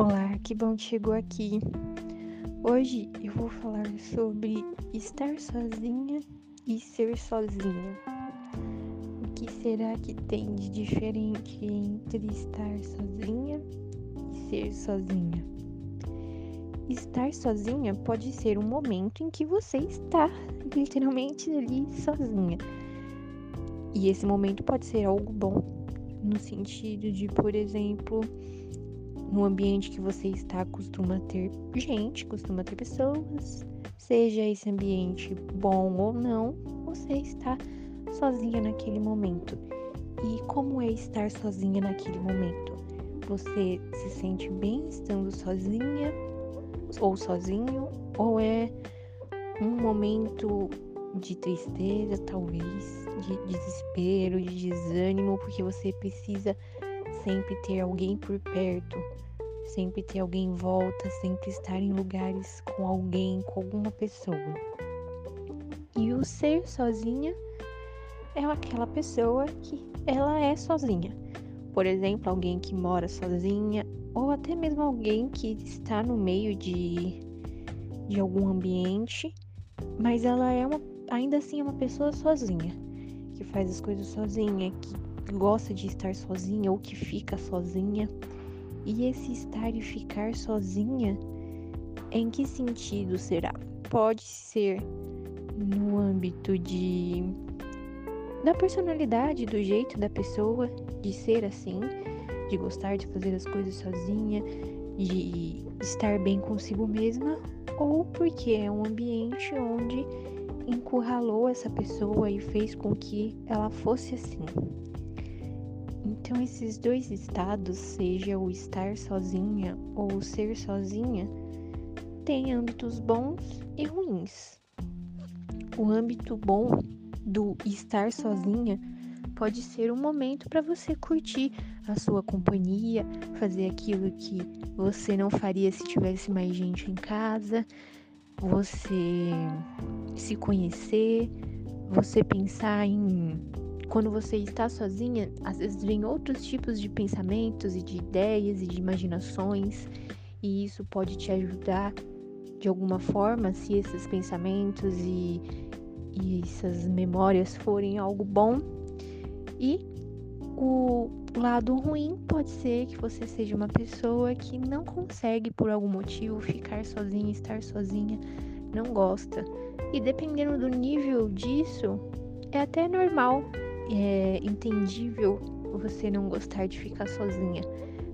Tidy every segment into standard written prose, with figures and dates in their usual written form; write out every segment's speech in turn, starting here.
Olá, que bom que chegou aqui. Hoje eu vou falar sobre estar sozinha e ser sozinha. O que será que tem de diferente entre estar sozinha e ser sozinha? Estar sozinha pode ser um momento em que você está literalmente ali sozinha. E esse momento pode ser algo bom, no sentido de, por exemplo, no ambiente que você está, costuma ter gente, costuma ter pessoas. Seja esse ambiente bom ou não, você está sozinha naquele momento. E como é estar sozinha naquele momento? Você se sente bem estando sozinha ou sozinho? Ou é um momento de tristeza, talvez, de desespero, de desânimo, porque você precisa sempre ter alguém por perto, sempre ter alguém em volta, sempre estar em lugares com alguém, com alguma pessoa. E o ser sozinha é aquela pessoa que ela é sozinha. Por exemplo, alguém que mora sozinha, ou até mesmo alguém que está no meio de algum ambiente, mas ela é ainda assim é uma pessoa sozinha, que faz as coisas sozinha, que gosta de estar sozinha ou que fica sozinha. E esse estar e ficar sozinha, em que sentido será? Pode ser no âmbito da personalidade, do jeito da pessoa, de ser assim, de gostar de fazer as coisas sozinha, de estar bem consigo mesma, ou porque é um ambiente onde encurralou essa pessoa e fez com que ela fosse assim. Então, esses dois estados, seja o estar sozinha ou o ser sozinha, tem âmbitos bons e ruins. O âmbito bom do estar sozinha pode ser um momento para você curtir a sua companhia, fazer aquilo que você não faria se tivesse mais gente em casa, você se conhecer, você pensar em... Quando você está sozinha, às vezes vem outros tipos de pensamentos e de ideias e de imaginações, e isso pode te ajudar de alguma forma, se esses pensamentos e essas memórias forem algo bom. E o lado ruim pode ser que você seja uma pessoa que não consegue, por algum motivo, ficar sozinha, estar sozinha, não gosta. E dependendo do nível disso, é até normal. É entendível você não gostar de ficar sozinha,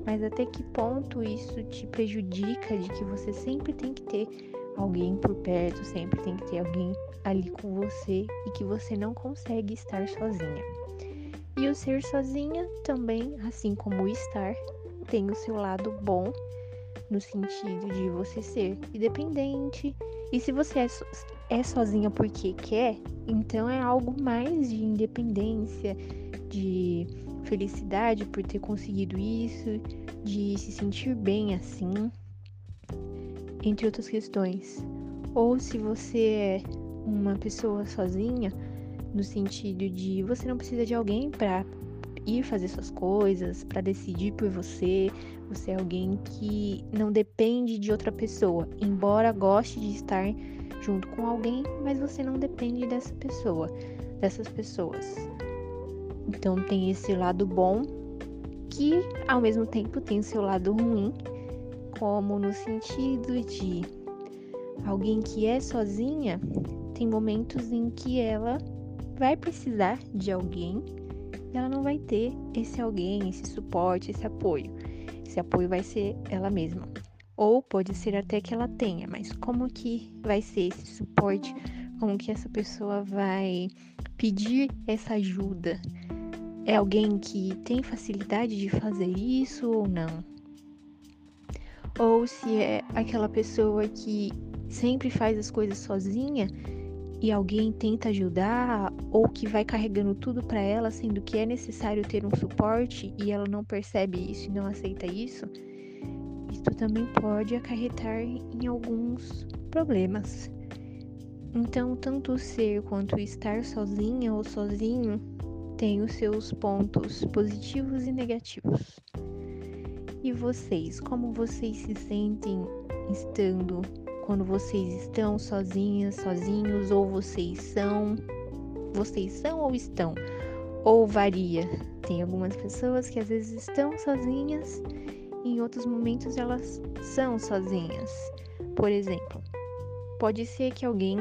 mas até que ponto isso te prejudica de que você sempre tem que ter alguém por perto, sempre tem que ter alguém ali com você e que você não consegue estar sozinha. E o ser sozinha também, assim como o estar, tem o seu lado bom no sentido de você ser independente, e se você é sozinha porque quer, então é algo mais de independência, de felicidade por ter conseguido isso, de se sentir bem assim, entre outras questões. Ou se você é uma pessoa sozinha, no sentido de você não precisa de alguém para ir fazer suas coisas, para decidir por você, você é alguém que não depende de outra pessoa, embora goste de estar junto com alguém, mas você não depende dessas pessoas. Então tem esse lado bom, que ao mesmo tempo tem o seu lado ruim, como no sentido de alguém que é sozinha, tem momentos em que ela vai precisar de alguém, ela não vai ter esse alguém, esse suporte, esse apoio. Esse apoio vai ser ela mesma. Ou pode ser até que ela tenha, mas como que vai ser esse suporte? Como que essa pessoa vai pedir essa ajuda? É alguém que tem facilidade de fazer isso ou não? Ou se é aquela pessoa que sempre faz as coisas sozinha e alguém tenta ajudar, ou que vai carregando tudo para ela, sendo que é necessário ter um suporte e ela não percebe isso e não aceita isso, isso também pode acarretar em alguns problemas. Então, tanto o ser quanto o estar sozinha ou sozinho tem os seus pontos positivos e negativos. E vocês, como vocês se sentem estando, quando vocês estão sozinhas, sozinhos, ou vocês são ou estão, ou varia. Tem algumas pessoas que às vezes estão sozinhas e em outros momentos elas são sozinhas. Por exemplo, pode ser que alguém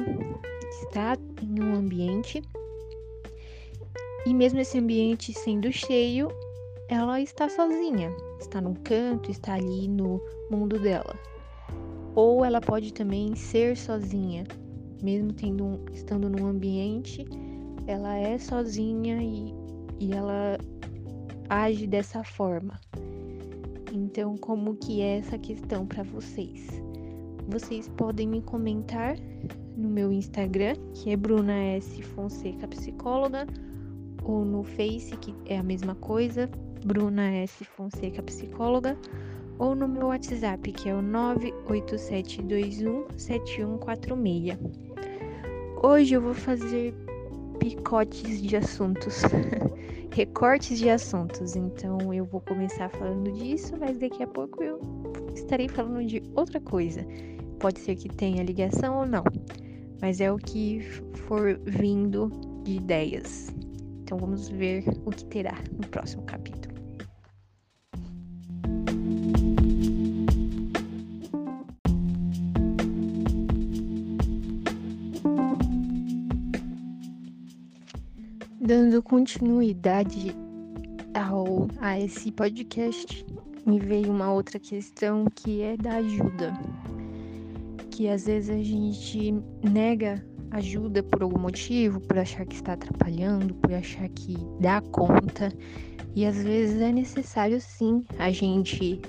está em um ambiente e mesmo esse ambiente sendo cheio, ela está sozinha, está num canto, está ali no mundo dela. Ou ela pode também ser sozinha, mesmo estando num ambiente, ela é sozinha e ela age dessa forma. Então, como que é essa questão para vocês? Vocês podem me comentar no meu Instagram, que é Bruna S. Fonseca Psicóloga, ou no Face, que é a mesma coisa, Bruna S. Fonseca Psicóloga, ou no meu WhatsApp, que é o 987217146. Hoje eu vou fazer picotes de assuntos, recortes de assuntos. Então eu vou começar falando disso, mas daqui a pouco eu estarei falando de outra coisa. Pode ser que tenha ligação ou não, mas é o que for vindo de ideias. Então vamos ver o que terá no próximo capítulo. Dando continuidade a esse podcast, me veio uma outra questão que é da ajuda. Que às vezes a gente nega ajuda por algum motivo, por achar que está atrapalhando, por achar que dá conta. E às vezes é necessário sim a gente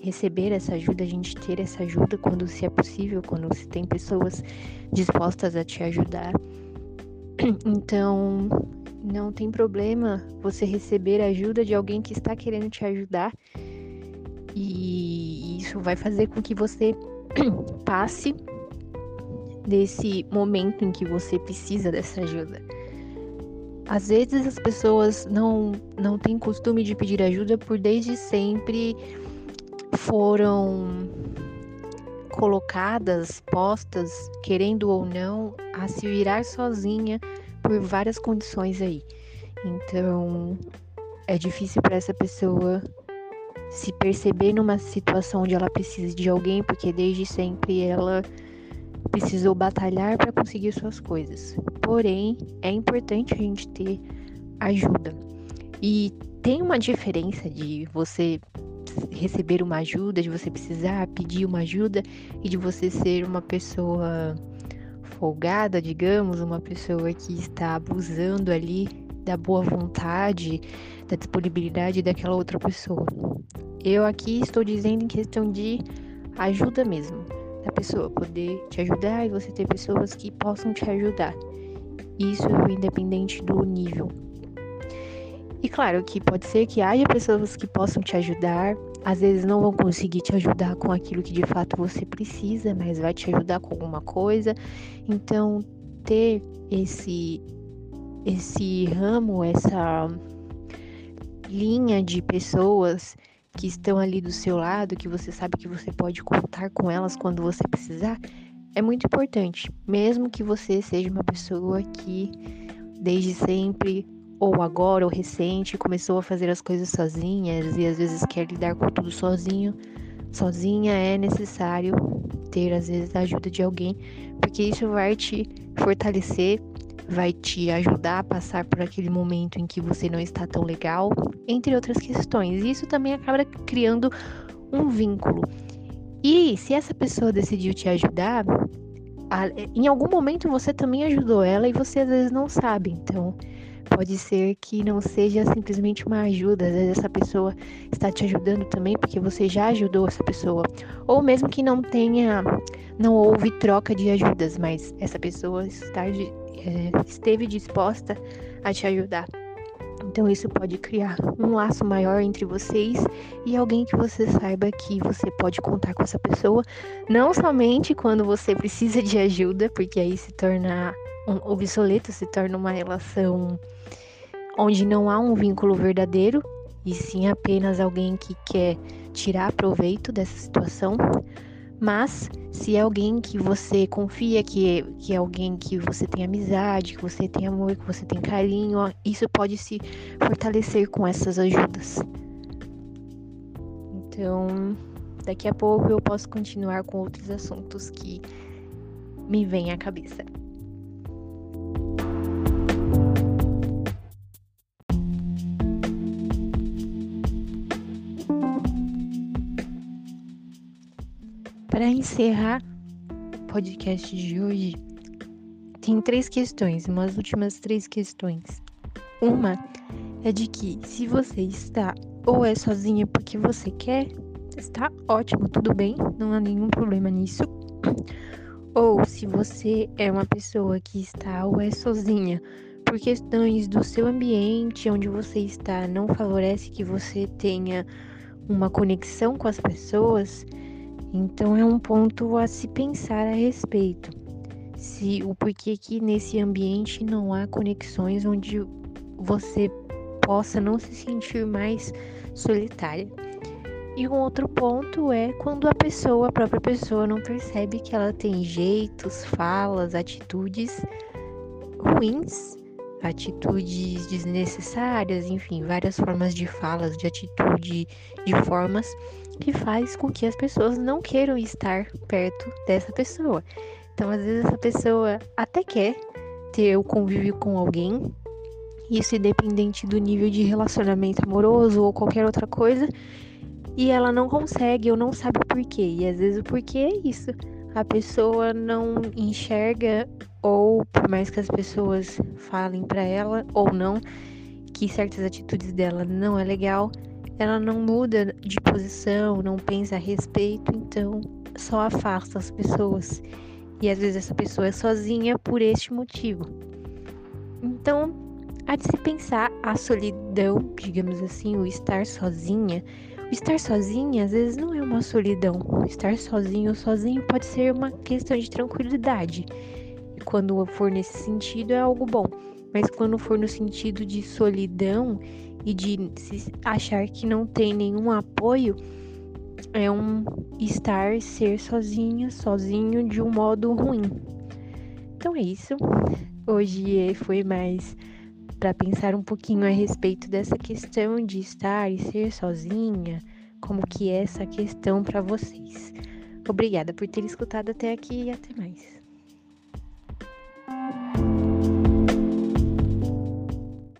receber essa ajuda, a gente ter essa ajuda quando se é possível, quando se tem pessoas dispostas a te ajudar. Então, não tem problema você receber ajuda de alguém que está querendo te ajudar, e isso vai fazer com que você passe desse momento em que você precisa dessa ajuda. Às vezes as pessoas não têm costume de pedir ajuda por desde sempre foram colocadas, postas, querendo ou não, a se virar sozinha por várias condições aí. Então, é difícil para essa pessoa se perceber numa situação onde ela precisa de alguém, porque desde sempre ela precisou batalhar para conseguir suas coisas. Porém, é importante a gente ter ajuda. E tem uma diferença de você receber uma ajuda, de você precisar pedir uma ajuda, e de você ser uma pessoa folgada, digamos, uma pessoa que está abusando ali da boa vontade, da disponibilidade daquela outra pessoa. Eu aqui estou dizendo em questão de ajuda mesmo, da pessoa poder te ajudar e você ter pessoas que possam te ajudar. Isso independente do nível. E claro que pode ser que haja pessoas que possam te ajudar, às vezes não vão conseguir te ajudar com aquilo que de fato você precisa, mas vai te ajudar com alguma coisa. Então, ter esse ramo, essa linha de pessoas que estão ali do seu lado, que você sabe que você pode contar com elas quando você precisar, é muito importante. Mesmo que você seja uma pessoa que desde sempre, ou agora, ou recente, começou a fazer as coisas sozinhas e às vezes quer lidar com tudo sozinha, é necessário ter às vezes a ajuda de alguém, porque isso vai te fortalecer, vai te ajudar a passar por aquele momento em que você não está tão legal, entre outras questões. Isso também acaba criando um vínculo. E se essa pessoa decidiu te ajudar, em algum momento você também ajudou ela e você às vezes não sabe. Então, pode ser que não seja simplesmente uma ajuda, às vezes essa pessoa está te ajudando também porque você já ajudou essa pessoa. Ou mesmo que não houve troca de ajudas, mas essa pessoa esteve disposta a te ajudar. Então isso pode criar um laço maior entre vocês e alguém que você saiba que você pode contar com essa pessoa, não somente quando você precisa de ajuda, porque aí se torna obsoleto, se torna uma relação onde não há um vínculo verdadeiro, e sim apenas alguém que quer tirar proveito dessa situação, mas se é alguém que você confia, que é alguém que você tem amizade, que você tem amor, que você tem carinho, isso pode se fortalecer com essas ajudas. Então, daqui a pouco eu posso continuar com outros assuntos que me vêm à cabeça. Para encerrar o podcast de hoje, tem 3 questões, umas últimas 3 questões. Uma é de que se você está ou é sozinha porque você quer, está ótimo, tudo bem, não há nenhum problema nisso. Ou se você é uma pessoa que está ou é sozinha por questões do seu ambiente, onde você está, não favorece que você tenha uma conexão com as pessoas. Então, é um ponto a se pensar a respeito. Se o porquê que nesse ambiente não há conexões onde você possa não se sentir mais solitária. E um outro ponto é quando a própria pessoa não percebe que ela tem jeitos, falas, atitudes ruins, atitudes desnecessárias, enfim, várias formas de falas, de atitude, de formas que faz com que as pessoas não queiram estar perto dessa pessoa. Então, às vezes, essa pessoa até quer ter o convívio com alguém, isso independente do nível de relacionamento amoroso ou qualquer outra coisa, e ela não consegue ou não sabe o porquê. E, às vezes, o porquê é isso. A pessoa não enxerga, ou por mais que as pessoas falem pra ela, ou não, que certas atitudes dela não é legal, ela não muda de posição, não pensa a respeito, então só afasta as pessoas. E às vezes essa pessoa é sozinha por este motivo. Então, há de se pensar a solidão, digamos assim, o estar sozinha. O estar sozinha às vezes não é uma solidão. O estar sozinho ou sozinho pode ser uma questão de tranquilidade. E quando for nesse sentido é algo bom. Mas quando for no sentido de solidão e de se achar que não tem nenhum apoio, é um ser sozinha, sozinho de um modo ruim. Então é isso. Hoje foi mais para pensar um pouquinho a respeito dessa questão de estar e ser sozinha, como que é essa questão para vocês. Obrigada por ter escutado até aqui e até mais.